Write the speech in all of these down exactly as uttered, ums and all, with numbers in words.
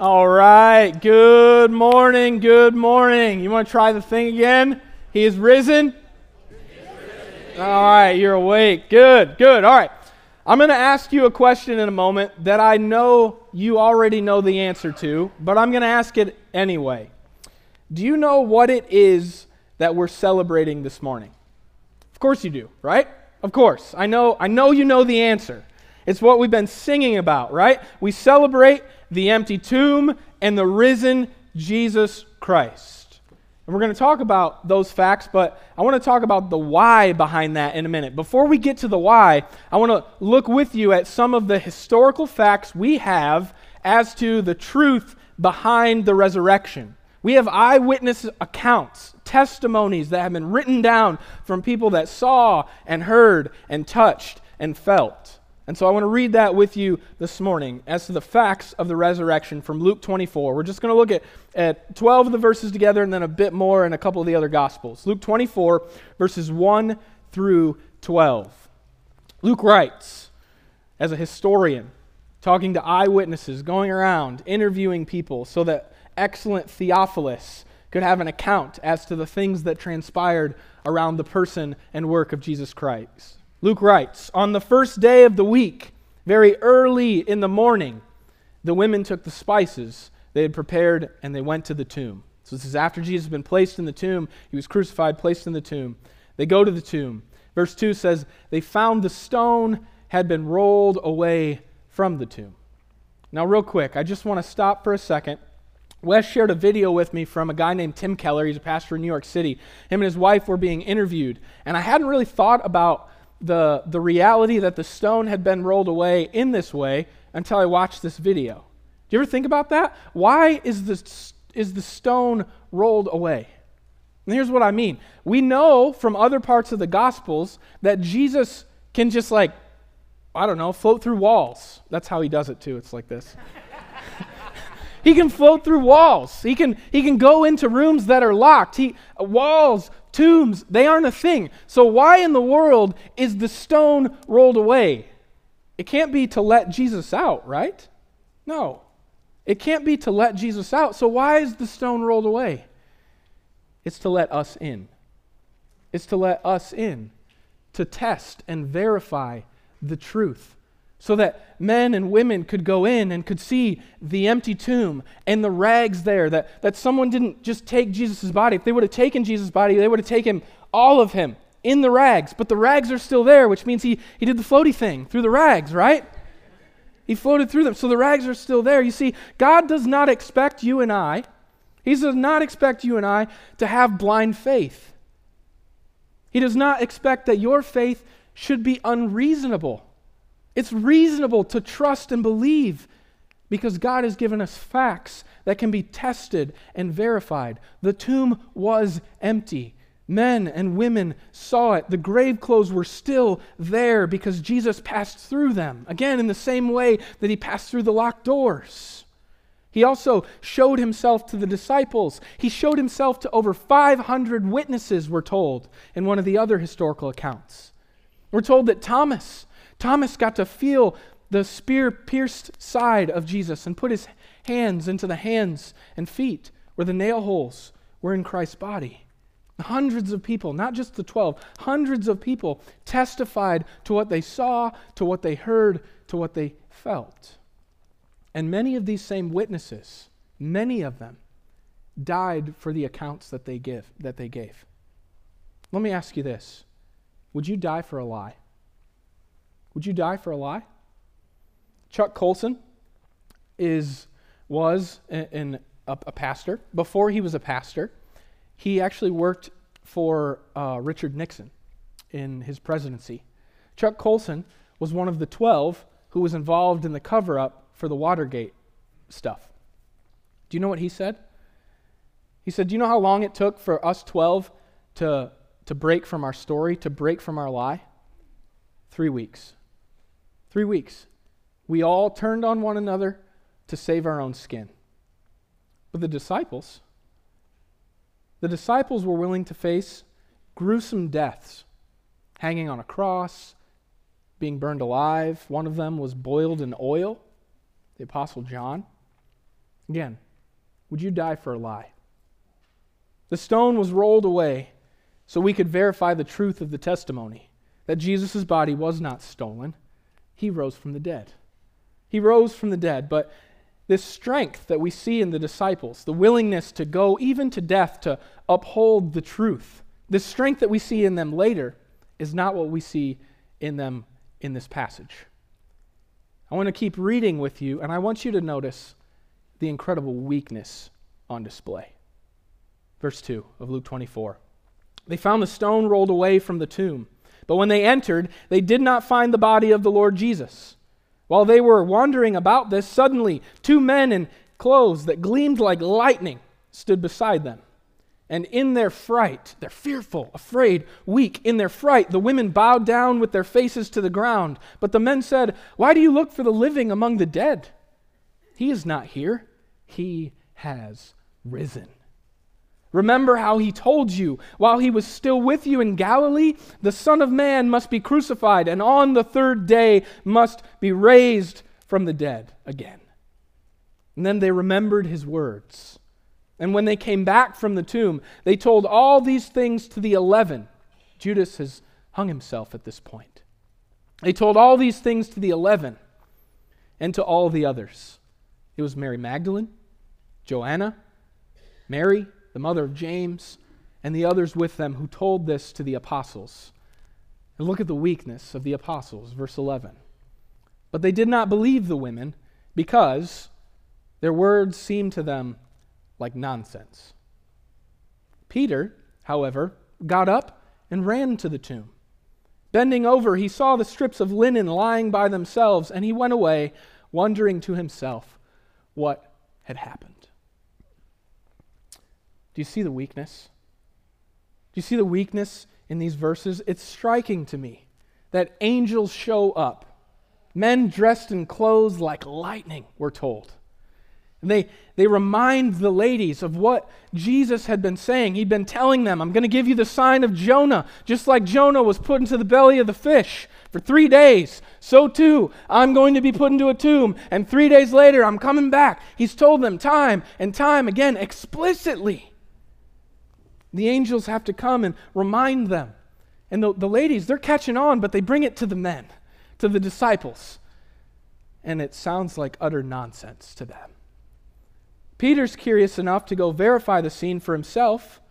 All right, good morning, good morning. You want to try the thing again? He is risen? He is risen. All right, you're awake. Good, good. All right, I'm going to ask you a question in a moment that I know you already know the answer to, but I'm going to ask it anyway. Do you know what it is that we're celebrating this morning? Of course you do, right? Of course. I know, I know you know the answer. It's what we've been singing about, right? We celebrate the empty tomb, and the risen Jesus Christ. And we're going to talk about those facts, but I want to talk about the why behind that in a minute. Before we get to the why, I want to look with you at some of the historical facts we have as to the truth behind the resurrection. We have eyewitness accounts, testimonies that have been written down from people that saw and heard and touched and felt. And so I want to read that with you this morning as to the facts of the resurrection from Luke twenty-four. We're just going to look at, at twelve of the verses together and then a bit more in a couple of the other Gospels. Luke twenty-four, verses one through twelve. Luke writes, as a historian, talking to eyewitnesses, going around, interviewing people so that excellent Theophilus could have an account as to the things that transpired around the person and work of Jesus Christ. Luke writes, on the first day of the week, very early in the morning, the women took the spices they had prepared and they went to the tomb. So this is after Jesus had been placed in the tomb. He was crucified, placed in the tomb. They go to the tomb. Verse two says, they found the stone had been rolled away from the tomb. Now real quick, I just want to stop for a second. Wes shared a video with me from a guy named Tim Keller. He's a pastor in New York City. Him and his wife were being interviewed. And I hadn't really thought about the the reality that the stone had been rolled away in this way until I watched this video. Do you ever think about that? Why is this is the stone rolled away? And here's what I mean. We know from other parts of the Gospels that Jesus can just like, I don't know, float through walls. That's how he does it too. It's like this. He can float through walls. He can he can go into rooms that are locked. He walls, tombs, they aren't a thing. So why in the world is the stone rolled away? It can't be to let Jesus out, right? No. It can't be to let Jesus out. So why is the stone rolled away? It's to let us in. It's to let us in, to test and verify the truth, so that men and women could go in and could see the empty tomb and the rags there, that, that someone didn't just take Jesus' body. If they would have taken Jesus' body, they would have taken all of him in the rags, but the rags are still there, which means he, he did the floaty thing through the rags, right? He floated through them, so the rags are still there. You see, God does not expect you and I, he does not expect you and I to have blind faith. He does not expect that your faith should be unreasonable. It's reasonable to trust and believe because God has given us facts that can be tested and verified. The tomb was empty. Men and women saw it. The grave clothes were still there because Jesus passed through them. Again, in the same way that he passed through the locked doors. He also showed himself to the disciples. He showed himself to over five hundred witnesses, we're told, in one of the other historical accounts. We're told that Thomas... Thomas got to feel the spear-pierced side of Jesus and put his hands into the hands and feet where the nail holes were in Christ's body. Hundreds of people, not just the twelve, hundreds of people testified to what they saw, to what they heard, to what they felt. And many of these same witnesses, many of them, died for the accounts that they give, that they gave. Let me ask you this. Would you die for a lie? Would you die for a lie? Chuck Colson is, was an, a, a pastor. Before he was a pastor, he actually worked for uh, Richard Nixon in his presidency. Chuck Colson was one of the twelve who was involved in the cover-up for the Watergate stuff. Do you know what he said? He said, do you know how long it took for us twelve to, to break from our story, to break from our lie? Three weeks. Three weeks. We all turned on one another to save our own skin. But the disciples, the disciples were willing to face gruesome deaths, hanging on a cross, being burned alive. One of them was boiled in oil, the Apostle John. Again, would you die for a lie? The stone was rolled away so we could verify the truth of the testimony that Jesus' body was not stolen. He rose from the dead. He rose from the dead, but this strength that we see in the disciples, the willingness to go even to death to uphold the truth, this strength that we see in them later is not what we see in them in this passage. I want to keep reading with you, and I want you to notice the incredible weakness on display. Verse two of Luke twenty-four. They found the stone rolled away from the tomb, but when they entered, they did not find the body of the Lord Jesus. While they were wandering about this, suddenly two men in clothes that gleamed like lightning stood beside them. And in their fright, they're fearful, afraid, weak. In their fright, the women bowed down with their faces to the ground. But the men said, "Why do you look for the living among the dead? He is not here. He has risen. Remember how he told you, while he was still with you in Galilee, the Son of Man must be crucified, and on the third day must be raised from the dead again." And then they remembered his words. And when they came back from the tomb, they told all these things to the eleven. Judas has hung himself at this point. They told all these things to the eleven and to all the others. It was Mary Magdalene, Joanna, Mary, the mother of James, and the others with them who told this to the apostles. And look at the weakness of the apostles, verse eleven. But they did not believe the women because their words seemed to them like nonsense. Peter, however, got up and ran to the tomb. Bending over, he saw the strips of linen lying by themselves, and he went away, wondering to himself what had happened. Do you see the weakness? Do you see the weakness in these verses? It's striking to me that angels show up. Men dressed in clothes like lightning, we're told. And they, they remind the ladies of what Jesus had been saying. He'd been telling them, "I'm going to give you the sign of Jonah. Just like Jonah was put into the belly of the fish for three days, so too I'm going to be put into a tomb, and three days later I'm coming back." He's told them time and time again explicitly. The angels have to come and remind them. And the, the ladies, they're catching on, but they bring it to the men, to the disciples. And it sounds like utter nonsense to them. Peter's curious enough to go verify the scene for himself,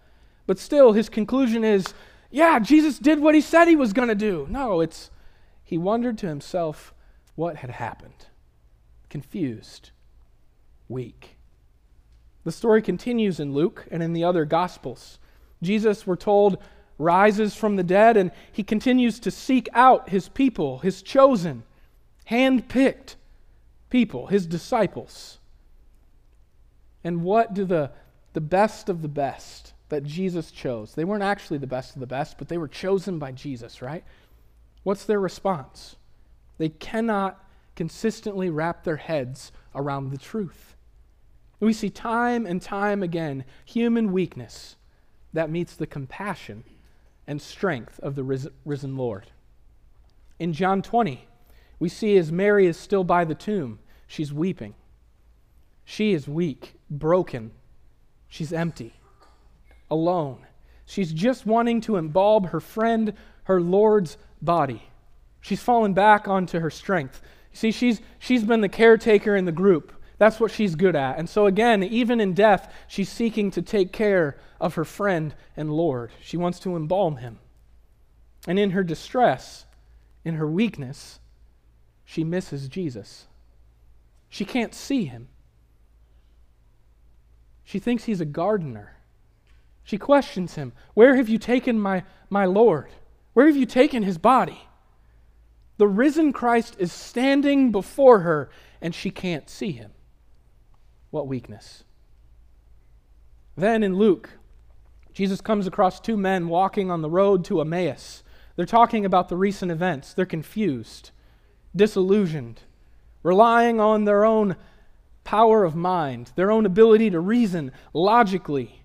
but still his conclusion is, yeah, Jesus did what he said he was going to do. No, it's he wondered to himself what had happened. Confused, weak. The story continues in Luke and in the other Gospels. Jesus, we're told, rises from the dead, and he continues to seek out his people, his chosen, hand-picked people, his disciples. And what do the, the best of the best that Jesus chose? They weren't actually the best of the best, but they were chosen by Jesus, right? What's their response? They cannot consistently wrap their heads around the truth. We see time and time again human weakness that meets the compassion and strength of the risen, risen Lord. In John twenty, we see as Mary is still by the tomb, she's weeping. She is weak, broken. She's empty, alone. She's just wanting to embalm her friend, her Lord's body. She's fallen back onto her strength. You see, she's, she's been the caretaker in the group. That's what she's good at. And so again, even in death, she's seeking to take care of her friend and Lord. She wants to embalm him. And in her distress, in her weakness, she misses Jesus. She can't see him. She thinks he's a gardener. She questions him, "Where have you taken my, my Lord? Where have you taken his body?" The risen Christ is standing before her, and she can't see him. What weakness. Then in Luke, Jesus comes across two men walking on the road to Emmaus. They're talking about the recent events. They're confused, disillusioned, relying on their own power of mind, their own ability to reason logically.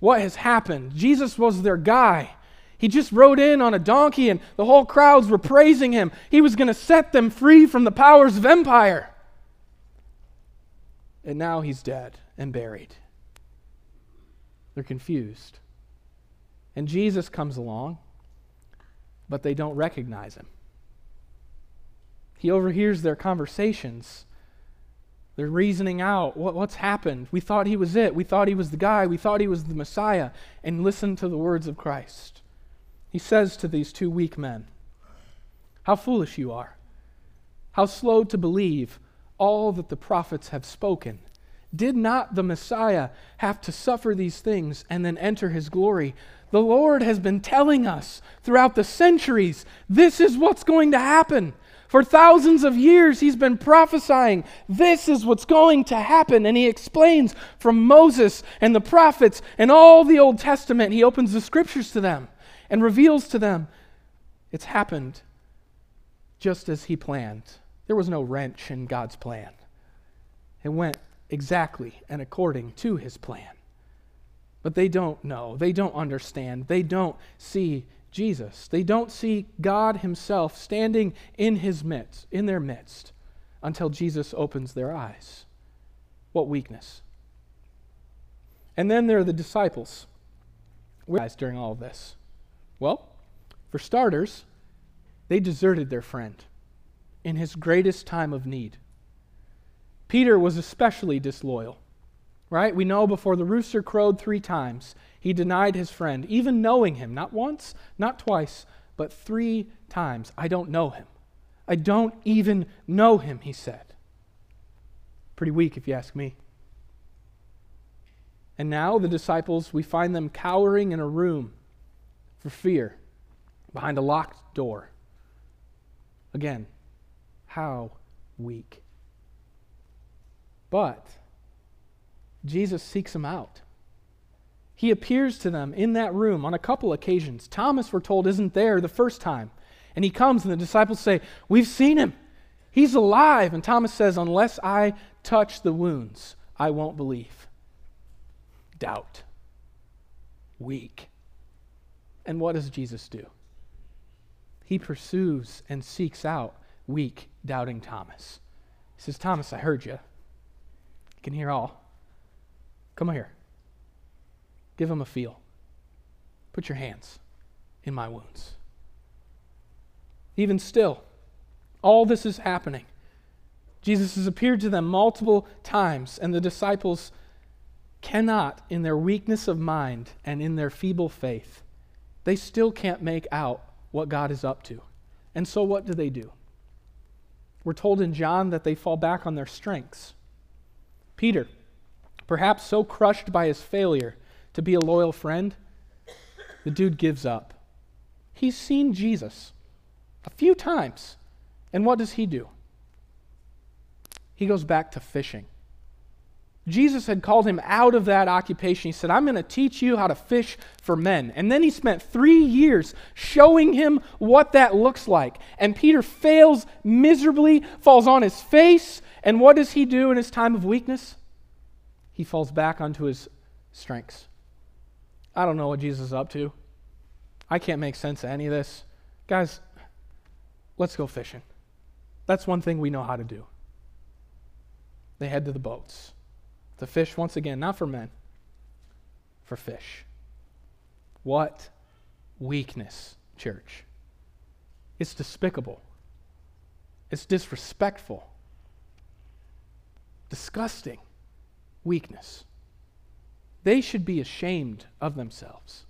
What has happened? Jesus was their guy. He just rode in on a donkey and the whole crowds were praising him. He was going to set them free from the powers of empire. and now he's dead and buried. They're confused. And Jesus comes along, but they don't recognize him. He overhears their conversations. They're reasoning out, what, what's happened? We thought he was it. We thought he was the guy. We thought he was the Messiah. And listen to the words of Christ. He says to these two weak men, "How foolish you are. How slow to believe all that the prophets have spoken. Did not the Messiah have to suffer these things and then enter his glory?" The Lord has been telling us throughout the centuries, this is what's going to happen. For thousands of years, he's been prophesying, this is what's going to happen. And he explains from Moses and the prophets and all the Old Testament, he opens the scriptures to them and reveals to them, it's happened just as he planned. There was no wrench in God's plan. It went exactly and according to his plan. But they don't know. They don't understand. They don't see Jesus. They don't see God himself standing in his midst, in their midst, until Jesus opens their eyes. What weakness. And then there are the disciples. Where guys during all of this? Well, for starters, they deserted their friend in his greatest time of need. Peter was especially disloyal, right? We know before the rooster crowed three times, he denied his friend, even knowing him, not once, not twice, but three times. I don't know him. I don't even know him, he said. Pretty weak, if you ask me. And now the disciples, we find them cowering in a room for fear, behind a locked door. Again, how weak. But Jesus seeks them out. He appears to them in that room on a couple occasions. Thomas, we're told, isn't there the first time. And he comes, and the disciples say, "We've seen him. He's alive." And Thomas says, "Unless I touch the wounds, I won't believe." Doubt. Weak. And what does Jesus do? He pursues and seeks out weak, doubting Thomas. He says, "Thomas, I heard you. Can hear all. Come here. Give him a feel. Put your hands in my wounds." Even still, all this is happening. Jesus has appeared to them multiple times, and the disciples cannot, in their weakness of mind and in their feeble faith, they still can't make out what God is up to. And so what do they do? We're told in John that they fall back on their strengths. Peter, perhaps so crushed by his failure to be a loyal friend, the dude gives up. He's seen Jesus a few times, and what does he do? He goes back to fishing. Jesus had called him out of that occupation. He said, "I'm going to teach you how to fish for men." And then he spent three years showing him what that looks like. And Peter fails miserably, falls on his face. And what does he do in his time of weakness? He falls back onto his strengths. I don't know what Jesus is up to. I can't make sense of any of this. Guys, let's go fishing. That's one thing we know how to do. They head to the boats. The fish, once again, not for men, for fish. What weakness, church. It's despicable. It's disrespectful. Disgusting weakness. They should be ashamed of themselves.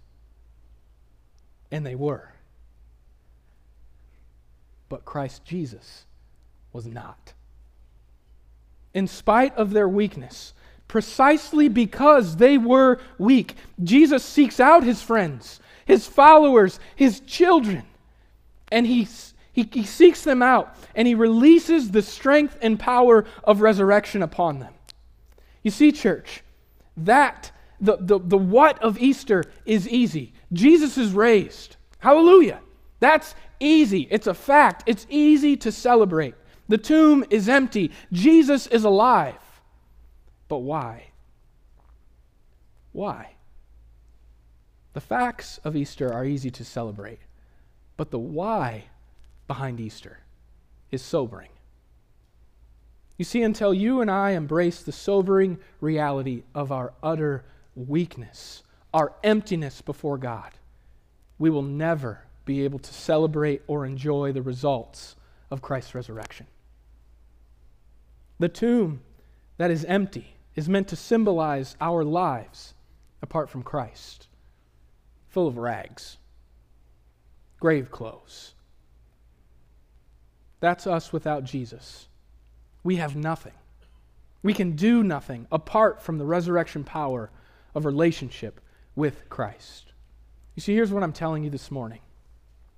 And they were. But Christ Jesus was not. In spite of their weakness, precisely because they were weak, Jesus seeks out his friends, his followers, his children, and he He, he seeks them out, and he releases the strength and power of resurrection upon them. You see, church, that, the, the, the what of Easter is easy. Jesus is raised. Hallelujah. That's easy. It's a fact. It's easy to celebrate. The tomb is empty. Jesus is alive. But why? Why? The facts of Easter are easy to celebrate, but the why behind Easter is sobering. You see, until you and I embrace the sobering reality of our utter weakness, our emptiness before God, we will never be able to celebrate or enjoy the results of Christ's resurrection. The tomb that is empty is meant to symbolize our lives apart from Christ, full of rags, grave clothes. That's us without Jesus. We have nothing. We can do nothing apart from the resurrection power of relationship with Christ. You see, here's what I'm telling you this morning.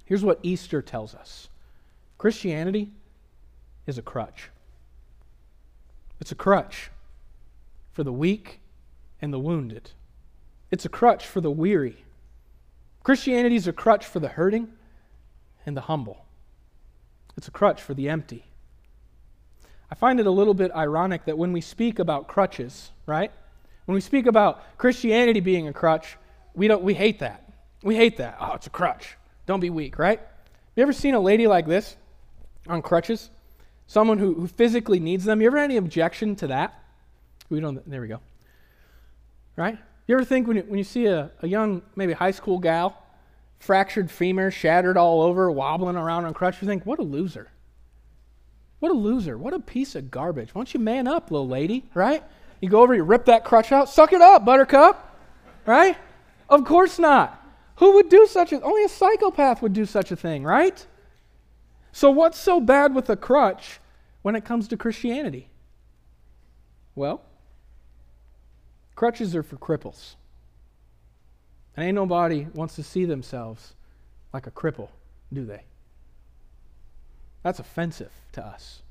Here's what Easter tells us. Christianity is a crutch. It's a crutch for the weak and the wounded. It's a crutch for the weary. Christianity is a crutch for the hurting and the humble. It's a crutch for the empty. I find it a little bit ironic that when we speak about crutches, right? When we speak about Christianity being a crutch, we don't we hate that. We hate that. Oh, it's a crutch. Don't be weak, right? You ever seen a lady like this on crutches? Someone who, who physically needs them? You ever had any objection to that? We don't, there we go. Right? You ever think when you, when you see a, a young, maybe high school gal, fractured femur, shattered all over, wobbling around on crutches, you think, what a loser. What a loser. What a piece of garbage. Why don't you man up, little lady, right? You go over, you rip that crutch out, suck it up, buttercup, right? Of course not. Who would do such a thing? Only a psychopath would do such a thing, right? So what's so bad with a crutch when it comes to Christianity? Well, crutches are for cripples. And ain't nobody wants to see themselves like a cripple, do they? That's offensive to us.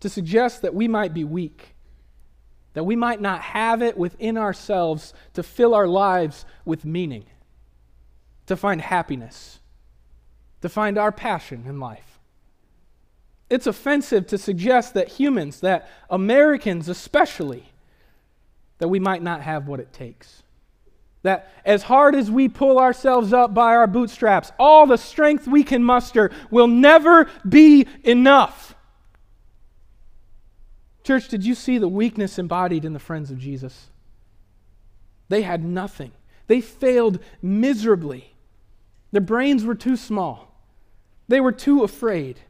To suggest that we might be weak, that we might not have it within ourselves to fill our lives with meaning, to find happiness, to find our passion in life. It's offensive to suggest that humans, that Americans especially, that we might not have what it takes. That as hard as we pull ourselves up by our bootstraps, all the strength we can muster will never be enough. Church, did you see the weakness embodied in the friends of Jesus? They had nothing. They failed miserably. Their brains were too small. They were too afraid.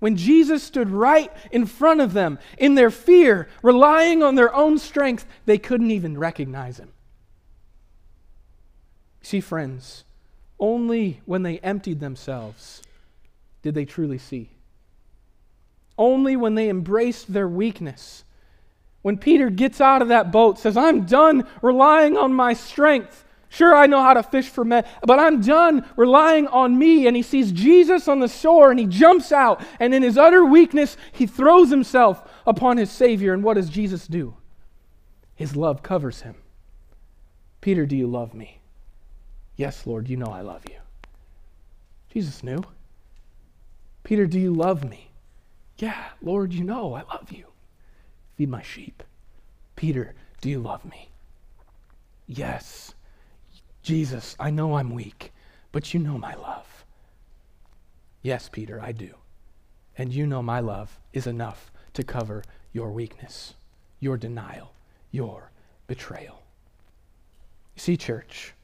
When Jesus stood right in front of them, in their fear, relying on their own strength, they couldn't even recognize him. See, friends, only when they emptied themselves did they truly see. Only when they embraced their weakness. When Peter gets out of that boat, says, I'm done relying on my strength. Sure, I know how to fish for men, but I'm done relying on me. And he sees Jesus on the shore and he jumps out. And in his utter weakness, he throws himself upon his Savior. And what does Jesus do? His love covers him. Peter, do you love me? Yes, Lord, you know I love you. Jesus knew. Peter, do you love me? Yeah, Lord, you know I love you. Feed my sheep. Peter, do you love me? Yes. Jesus, I know I'm weak, but you know my love. Yes, Peter, I do. And you know my love is enough to cover your weakness, your denial, your betrayal. You see, church,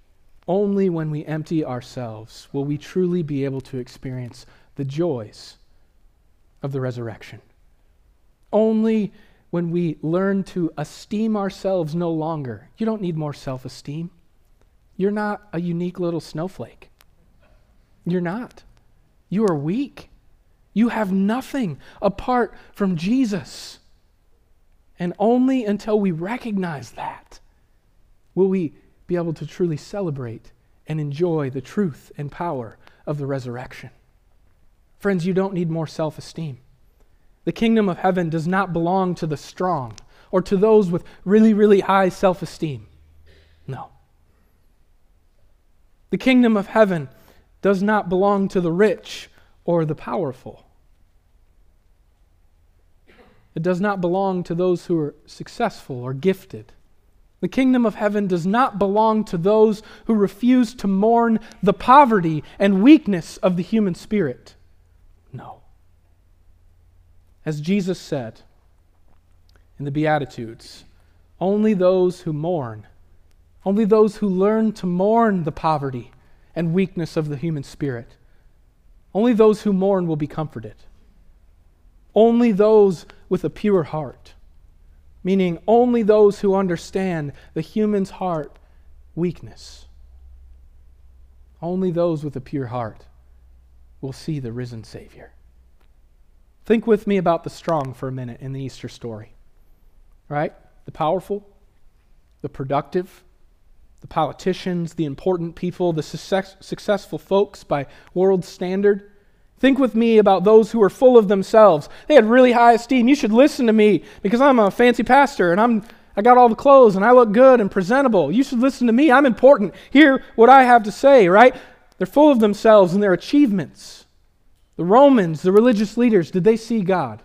only when we empty ourselves will we truly be able to experience the joys of the resurrection. Only when we learn to esteem ourselves no longer. You don't need more self-esteem. You're not a unique little snowflake. You're not. You are weak. You have nothing apart from Jesus. And only until we recognize that will we be able to truly celebrate and enjoy the truth and power of the resurrection. Friends, you don't need more self-esteem. The kingdom of heaven does not belong to the strong or to those with really, really high self-esteem. No. The kingdom of heaven does not belong to the rich or the powerful. It does not belong to those who are successful or gifted. The kingdom of heaven does not belong to those who refuse to mourn the poverty and weakness of the human spirit. No. As Jesus said in the Beatitudes, only those who mourn, only those who learn to mourn the poverty and weakness of the human spirit, only those who mourn will be comforted. Only those with a pure heart, meaning only those who understand the human's heart weakness. Only those with a pure heart will see the risen Savior. Think with me about the strong for a minute in the Easter story, right? The powerful, the productive, the politicians, the important people, the success, successful folks by world standard. Think with me about those who are full of themselves. They had really high esteem. You should listen to me because I'm a fancy pastor and I'm I got all the clothes and I look good and presentable. You should listen to me. I'm important. Hear what I have to say, right? They're full of themselves and their achievements. The Romans, the religious leaders, did they see God?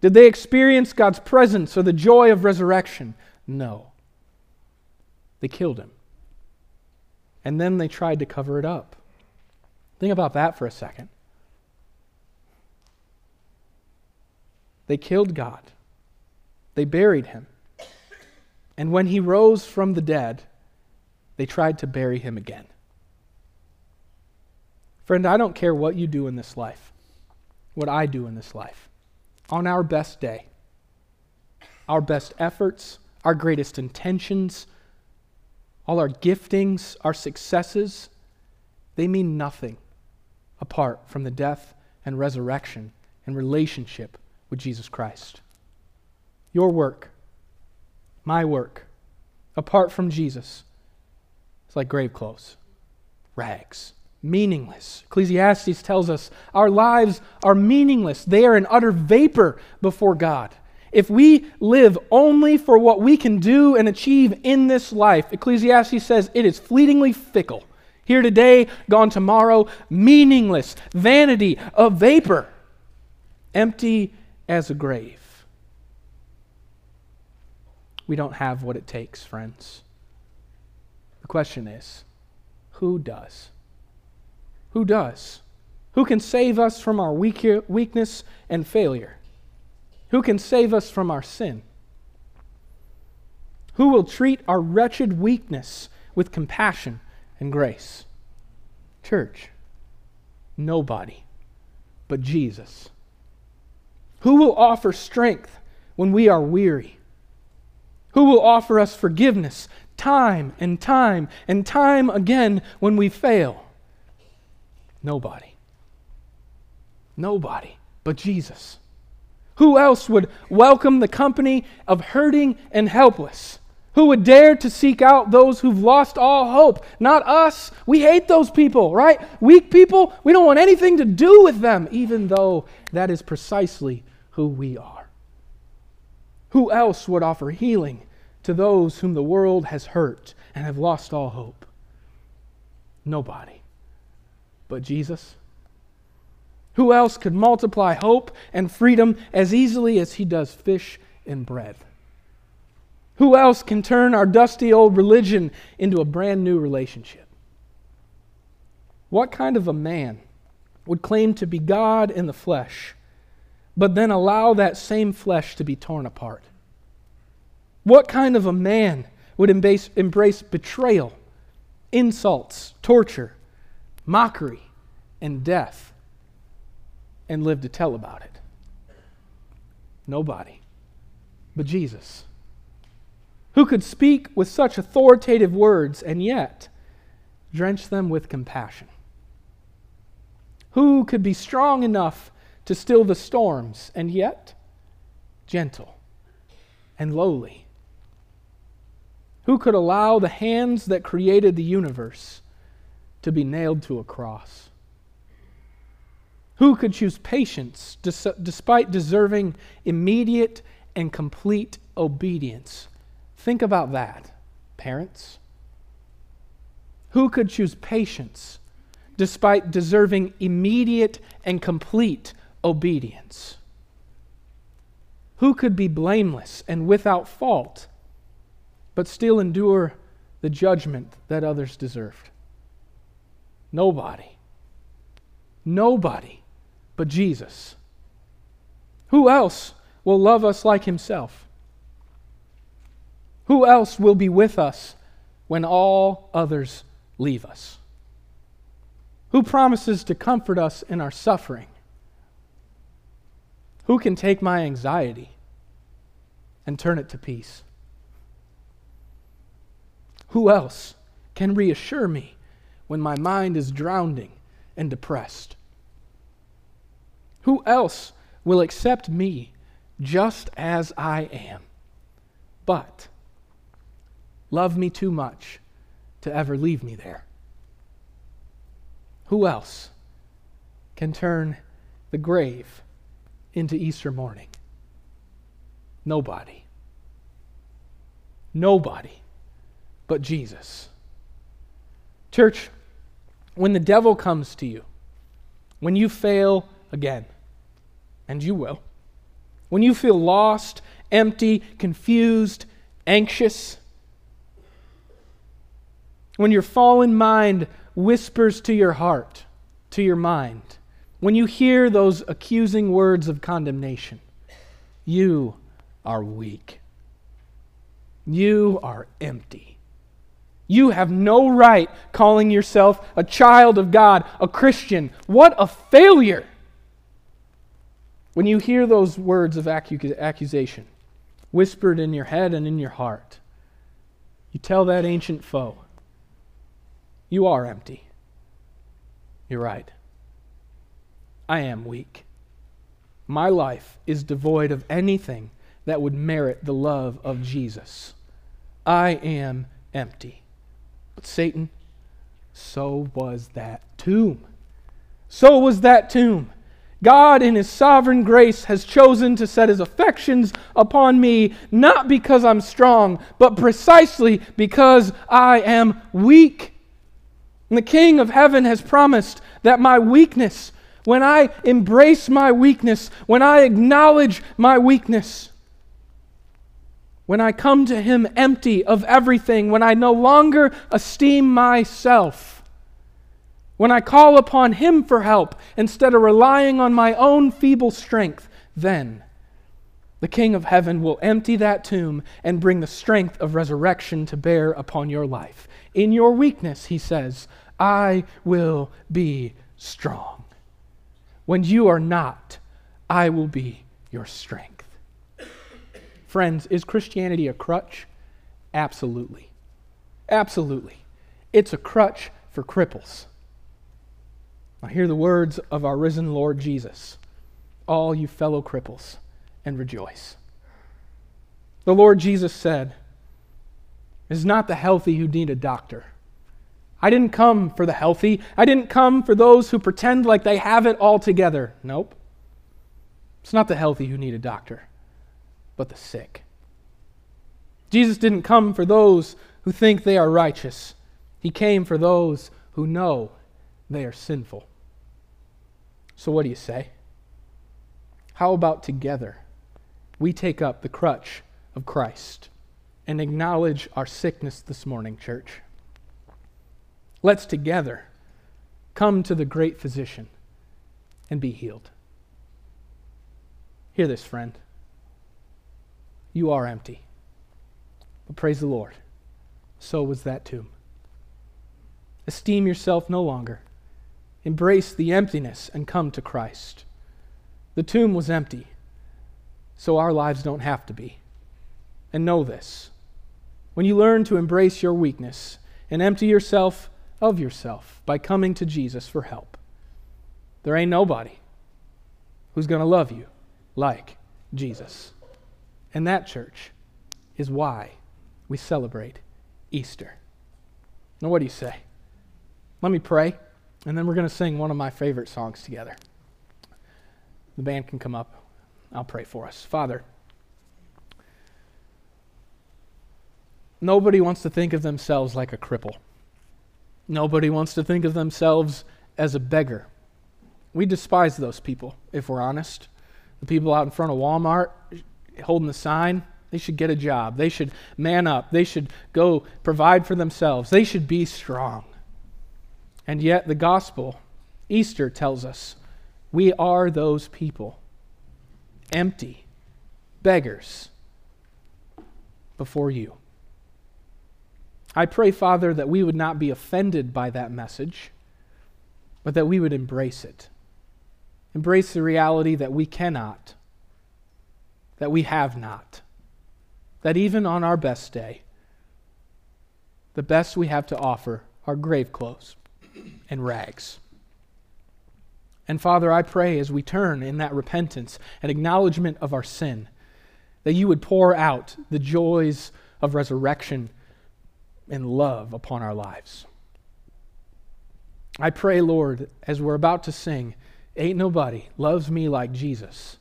Did they experience God's presence or the joy of resurrection? No. They killed him. And then they tried to cover it up. Think about that for a second. They killed God. They buried him. And when he rose from the dead, they tried to bury him again. Friend, I don't care what you do in this life, what I do in this life. On our best day, our best efforts, our greatest intentions, all our giftings, our successes, they mean nothing apart from the death and resurrection and relationship with Jesus Christ. Your work, my work, apart from Jesus, it's like grave clothes, rags, meaningless. Ecclesiastes tells us our lives are meaningless. They are an utter vapor before God. If we live only for what we can do and achieve in this life, Ecclesiastes says it is fleetingly fickle. Here today, gone tomorrow, meaningless, vanity, a vapor, empty as a grave. We don't have what it takes, friends. The question is, who does? Who does? Who can save us from our weakness and failure? Who can save us from our sin? Who will treat our wretched weakness with compassion and grace? Church, nobody but Jesus. Who will offer strength when we are weary? Who will offer us forgiveness time and time and time again when we fail? Nobody. Nobody but Jesus. Who else would welcome the company of hurting and helpless? Who would dare to seek out those who've lost all hope? Not us. We hate those people, right? Weak people, we don't want anything to do with them, even though that is precisely who we are. Who else would offer healing to those whom the world has hurt and have lost all hope? Nobody but Jesus. Who else could multiply hope and freedom as easily as he does fish and bread? Who else can turn our dusty old religion into a brand new relationship? What kind of a man would claim to be God in the flesh, but then allow that same flesh to be torn apart? What kind of a man would embrace, embrace betrayal, insults, torture, mockery, and death, and live to tell about it? Nobody but Jesus. Who could speak with such authoritative words and yet drench them with compassion? Who could be strong enough to still the storms and yet gentle and lowly? Who could allow the hands that created the universe to be nailed to a cross? Who could choose patience des- despite deserving immediate and complete obedience? Think about that, parents. Who could choose patience despite deserving immediate and complete obedience? Who could be blameless and without fault, but still endure the judgment that others deserved? Nobody. Nobody but Jesus. Who else will love us like himself? Who else will be with us when all others leave us? Who promises to comfort us in our suffering? Who can take my anxiety and turn it to peace? Who else can reassure me when my mind is drowning and depressed? Who else will accept me just as I am, but love me too much to ever leave me there? Who else can turn the grave into Easter morning? Nobody. Nobody but Jesus. Church, when the devil comes to you, when you fail again, and you will, when you feel lost, empty, confused, anxious, when your fallen mind whispers to your heart, to your mind, when you hear those accusing words of condemnation, you are weak. You are empty. You have no right calling yourself a child of God, a Christian. What a failure! When you hear those words of accu- accusation whispered in your head and in your heart, you tell that ancient foe, you are empty. You're right. I am weak. My life is devoid of anything that would merit the love of Jesus. I am empty. But Satan, so was that tomb. So was that tomb. God in His sovereign grace has chosen to set His affections upon me, not because I'm strong, but precisely because I am weak. And the King of Heaven has promised that my weakness, when I embrace my weakness, when I acknowledge my weakness, when I come to Him empty of everything, when I no longer esteem myself, when I call upon Him for help instead of relying on my own feeble strength, then the King of Heaven will empty that tomb and bring the strength of resurrection to bear upon your life. In your weakness, He says, I will be strong. When you are not, I will be your strength. Friends, is Christianity a crutch? Absolutely. Absolutely. It's a crutch for cripples. Now hear the words of our risen Lord Jesus. All you fellow cripples, and rejoice. The Lord Jesus said, it is not the healthy who need a doctor. I didn't come for the healthy. I didn't come for those who pretend like they have it all together. Nope. It's not the healthy who need a doctor, but the sick. Jesus didn't come for those who think they are righteous. He came for those who know they are sinful. So what do you say? How about together we take up the crutch of Christ and acknowledge our sickness this morning, church? Let's together come to the great physician and be healed. Hear this, friend. You are empty. But praise the Lord, so was that tomb. Esteem yourself no longer. Embrace the emptiness and come to Christ. The tomb was empty, so our lives don't have to be. And know this. When you learn to embrace your weakness and empty yourself of yourself by coming to Jesus for help, there ain't nobody who's going to love you like Jesus. And that, church, is why we celebrate Easter. Now what do you say? Let me pray, and then we're going to sing one of my favorite songs together. The band can come up. I'll pray for us. Father, nobody wants to think of themselves like a cripple. Nobody wants to think of themselves as a beggar. We despise those people, if we're honest. The people out in front of Walmart holding the sign, they should get a job. They should man up. They should go provide for themselves. They should be strong. And yet the gospel, Easter, tells us we are those people. empty, beggars before you. I pray, Father, that we would not be offended by that message, but that we would embrace it. Embrace the reality that we cannot, that we have not, that even on our best day, the best we have to offer are grave clothes and rags. And Father, I pray as we turn in that repentance and acknowledgement of our sin, that you would pour out the joys of resurrection and love upon our lives. I pray, Lord, as we're about to sing, "Ain't Nobody Loves Me Like Jesus,"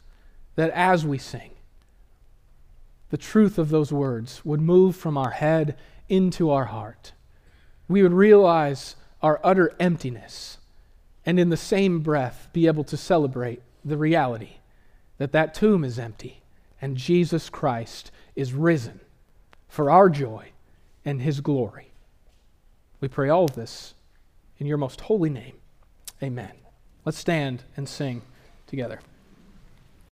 that as we sing, the truth of those words would move from our head into our heart. We would realize our utter emptiness and in the same breath be able to celebrate the reality that that tomb is empty and Jesus Christ is risen for our joy and his glory. We pray all of this in your most holy name. Amen. Let's stand and sing together.